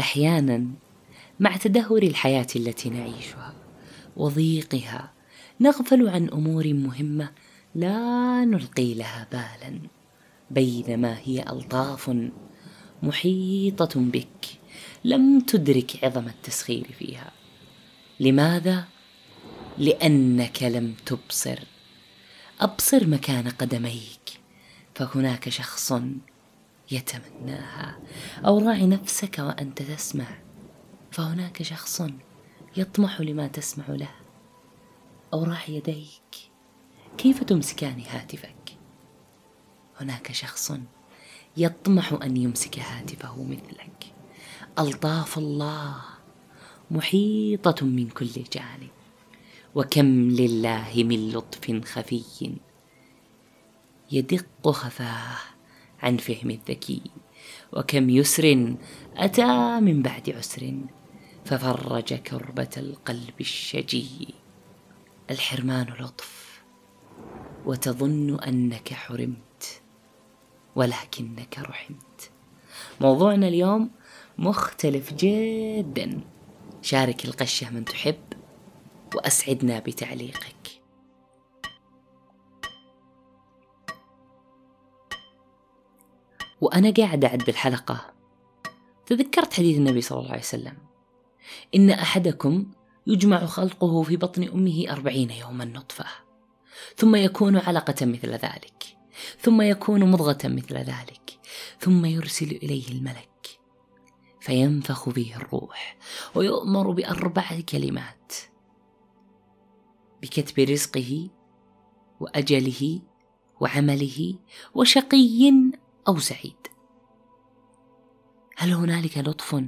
أحياناً مع تدهور الحياة التي نعيشها وضيقها نغفل عن أمور مهمة لا نلقي لها بالاً، بينما هي ألطاف محيطة بك لم تدرك عظم التسخير فيها. لماذا؟ لأنك لم تبصر. أبصر مكان قدميك، فهناك شخص يتمناها، أو راعي نفسك وأنت تسمع، فهناك شخص يطمح لما تسمع له، أو راعي يديك، كيف تمسكان هاتفك؟ هناك شخص يطمح أن يمسك هاتفه مثلك. ألطاف الله محيطة من كل جانب، وكم لله من لطف خفي يدق خفاه عن فهم الذكي، وكم يسر أتى من بعد عسر ففرج كربة القلب الشجي. الحرمان لطف، وتظن أنك حرمت ولكنك رحمت. موضوعنا اليوم مختلف جدا، شارك القشة من تحب وأسعدنا بتعليقك. وأنا قاعد أعد الحلقة تذكرت حديث النبي صلى الله عليه وسلم: إن أحدكم يجمع خلقه في بطن أمه 40 يوما نطفة، ثم يكون علقة مثل ذلك، ثم يكون مضغة مثل ذلك، ثم يرسل إليه الملك فينفخ به الروح، ويؤمر ب4 كلمات: بكتب رزقه وأجله وعمله وشقي أو سعيد. هل هنالك لطف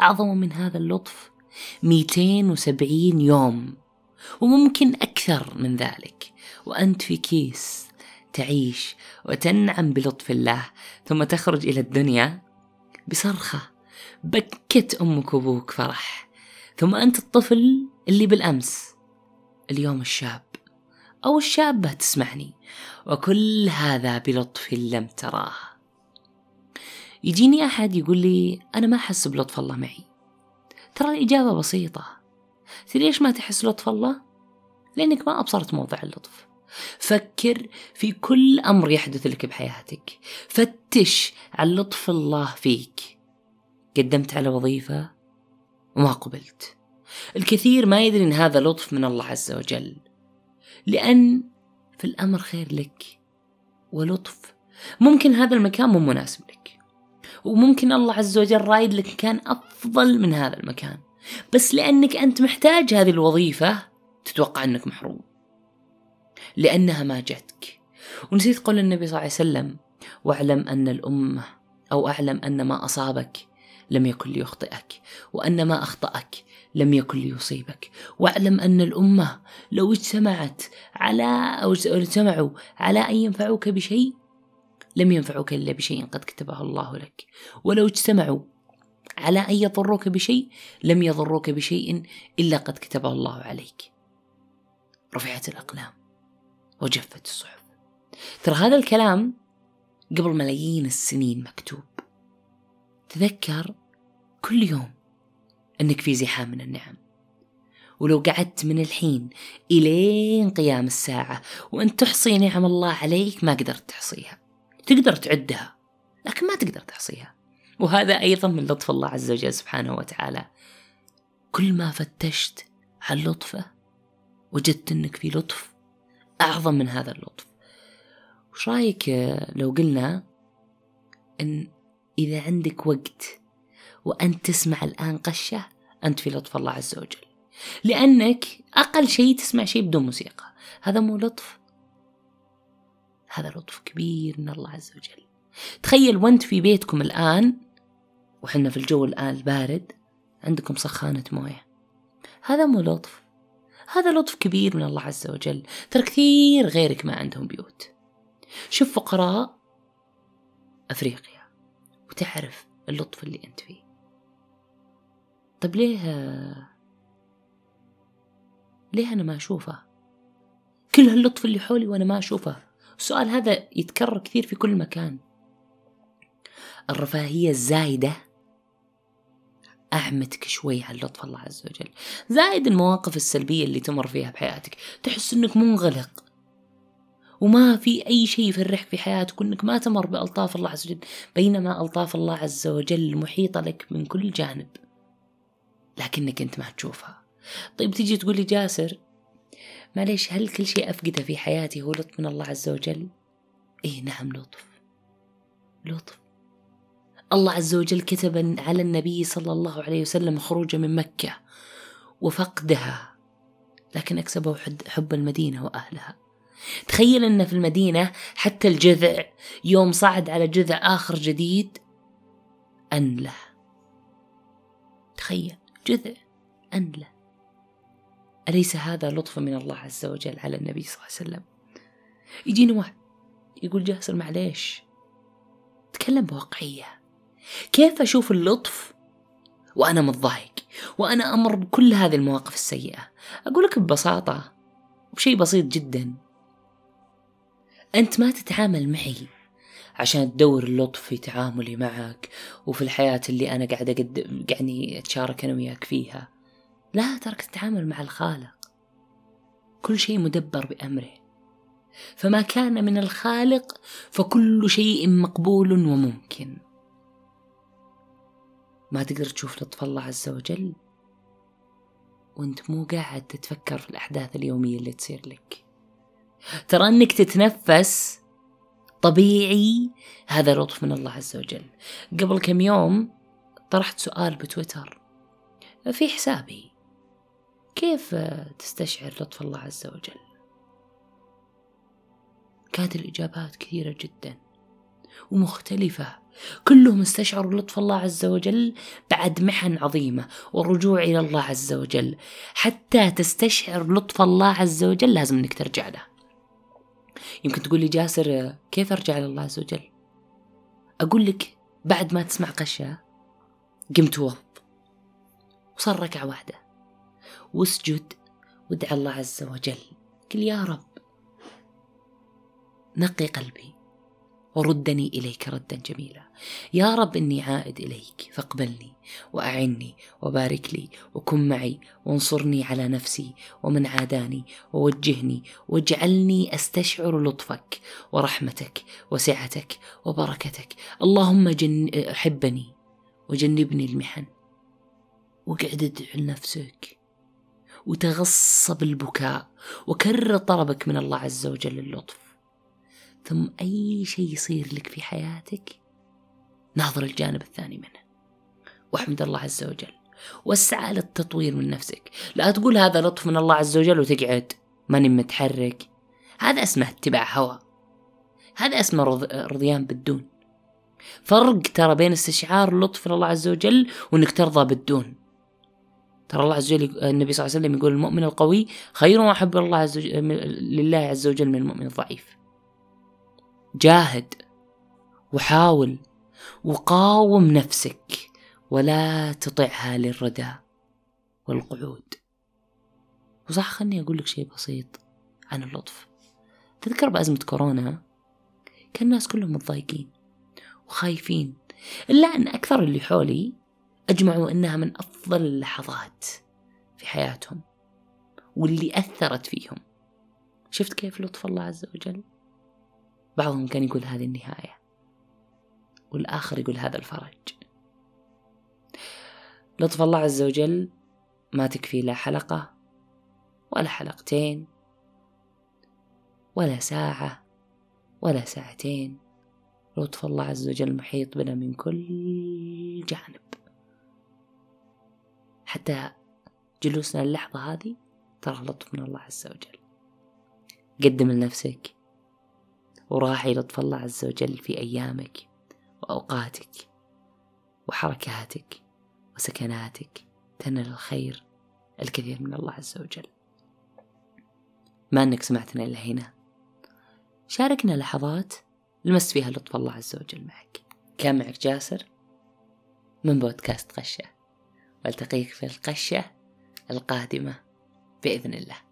أعظم من هذا اللطف؟ 270 يوم وممكن أكثر من ذلك، وأنت في كيس تعيش وتنعم بلطف الله، ثم تخرج إلى الدنيا بصرخة بكت أمك وأبوك فرح، ثم أنت الطفل اللي بالأمس، اليوم الشاب أو الشابة تسمعني، وكل هذا بلطف لم تراه. يجيني أحد يقول لي: أنا ما أحس بلطف الله معي. ترى الإجابة بسيطة. ليش ما تحس لطف الله؟ لأنك ما أبصرت موضع اللطف. فكر في كل أمر يحدث لك بحياتك، فتش عن لطف الله فيك. قدمت على وظيفة وما قبلت. الكثير ما يدري أن هذا لطف من الله عز وجل، لأن في الأمر خير لك ولطف. ممكن هذا المكان مو مناسب لك، وممكن الله عز وجل رايد لك مكان أفضل من هذا المكان، بس لأنك أنت محتاج هذه الوظيفة تتوقع أنك محروم لأنها ما جاتك. ونسيت قول النبي صلى الله عليه وسلم: واعلم أن الأمة، أو أعلم أن ما أصابك لم يكن ليخطئك، وأن ما أخطأك لم يكن ليصيبك، واعلم أن الأمة لو اجتمعت على أو اجتمعوا على أن ينفعوك بشيء لم ينفعوك إلا بشيء قد كتبه الله لك، ولو اجتمعوا على أن يضروك بشيء لم يضروك بشيء إلا قد كتبه الله عليك. رفعت الأقلام وجفت الصحف. ترى هذا الكلام قبل ملايين السنين مكتوب. تذكر كل يوم أنك في زحام من النعم، ولو قعدت من الحين إلين قيام الساعة وأن تحصي نعم الله عليك ما قدرت تحصيها. تقدر تعدها لكن ما تقدر تحصيها، وهذا أيضا من لطف الله عز وجل سبحانه وتعالى. كل ما فتشت عن لطفه وجدت أنك في لطف أعظم من هذا اللطف. وش رأيك لو قلنا أن إذا عندك وقت وأنت تسمع الآن قشة أنت في لطف الله عز وجل، لأنك أقل شيء تسمع شيء بدون موسيقى. هذا مو لطف، هذا لطف كبير من الله عز وجل. تخيل وانت في بيتكم الآن، وحنا في الجو الآن البارد، عندكم سخانة موية. هذا مو لطف، هذا لطف كبير من الله عز وجل. ترى كثير غيرك ما عندهم بيوت. شوف فقراء أفريقيا وتعرف اللطف اللي أنت فيه. طب ليه أنا ما أشوفه؟ كل هاللطف اللي حولي وأنا ما أشوفه. السؤال هذا يتكرر كثير في كل مكان. الرفاهية الزايدة أعمتك شوي على لطف الله عز وجل، زائد المواقف السلبية اللي تمر فيها بحياتك، تحس أنك منغلق وما في أي شيء يفرحك في حياتك، أنك ما تمر بألطاف الله عز وجل، بينما ألطاف الله عز وجل محيطة لك من كل جانب، لكنك أنت ما تشوفها. طيب تيجي تقولي جاسر معليش، هل كل شيء أفقده في حياتي هو لطف من الله عز وجل؟ إيه نعم، لطف الله عز وجل كتب على النبي صلى الله عليه وسلم خروجه من مكة وفقدها، لكن أكسبه حب المدينة وأهلها. تخيل أن في المدينة حتى الجذع، يوم صعد على جذع آخر جديد أنله، تخيل جذع أنله. أليس هذا لطف من الله عز وجل على النبي صلى الله عليه وسلم؟ يجيني واحد يقول جاسر معليش، تكلم بواقعية، كيف أشوف اللطف وأنا متضايق وأنا أمر بكل هذه المواقف السيئة؟ أقولك ببساطة وبشيء بسيط جدا، أنت ما تتعامل معي عشان تدور اللطف في تعاملي معك وفي الحياة اللي أنا قاعد أتشارك أنا وياك فيها، لا، ترك التعامل مع الخالق، كل شيء مدبر بأمره، فما كان من الخالق فكل شيء مقبول وممكن. ما تقدر تشوف لطف الله عز وجل وانت مو قاعد تتفكر في الأحداث اليومية اللي تصير لك، ترى أنك تتنفس طبيعي، هذا لطف من الله عز وجل. قبل كم يوم طرحت سؤال بتويتر في حسابي، كيف تستشعر لطف الله عز وجل؟ كانت الإجابات كثيرة جدا ومختلفة، كلهم استشعروا لطف الله عز وجل بعد محن عظيمة والرجوع إلى الله عز وجل. حتى تستشعر لطف الله عز وجل لازم أنك ترجع له. يمكن تقول لي جاسر كيف أرجع لله عز وجل؟ أقول لك بعد ما تسمع قشة قمت وض وصار ركعة واحدة واسجد وادعى الله عز وجل، قل يا رب نقي قلبي وردني إليك ردا جميلا، يا رب إني عائد إليك فاقبلني وأعني وبارك لي وكن معي وانصرني على نفسي ومن عاداني ووجهني، واجعلني أستشعر لطفك ورحمتك وسعتك وبركتك، اللهم أحبني وجنبني المحن. وقعد ادعي لنفسك وتغصب البكاء وكرر طلبك من الله عز وجل اللطف، ثم أي شيء يصير لك في حياتك ناظر الجانب الثاني منه واحمد الله عز وجل، واسعى للتطوير من نفسك. لا تقول هذا لطف من الله عز وجل وتقعد ماني متحرك، هذا اسمه اتباع هوى، هذا اسمه رضيان بالدون. فرق ترى بين استشعار لطف الله عز وجل وانك ترضى بالدون. ترى الله عز وجل النبي صلى الله عليه وسلم يقول المؤمن القوي خير وأحب لله عز وجل من المؤمن الضعيف. جاهد وحاول وقاوم نفسك ولا تطعها للردى والقعود. وصح خلني أقول لك شيء بسيط عن اللطف، تذكر بأزمة كورونا كان الناس كلهم متضايقين وخايفين، إلا أن أكثر اللي حولي أجمعوا أنها من أفضل اللحظات في حياتهم واللي أثرت فيهم. شفت كيف لطف الله عز وجل؟ بعضهم كان يقول هذه النهاية والآخر يقول هذا الفرج. لطف الله عز وجل ما تكفي لا حلقة ولا حلقتين ولا ساعة ولا ساعتين، لطف الله عز وجل محيط بنا من كل جانب. حتى جلوسنا اللحظة هذه ترى لطف من الله عز وجل. قدم لنفسك وراعي لطف الله عز وجل في أيامك وأوقاتك وحركاتك وسكناتك، تنال الخير الكثير من الله عز وجل. ما أنك سمعتنا إلا هنا، شاركنا لحظات لمست فيها لطف الله عز وجل معك. كان معك جاسر من بودكاست قشة، والتقيك في القشة القادمة بإذن الله.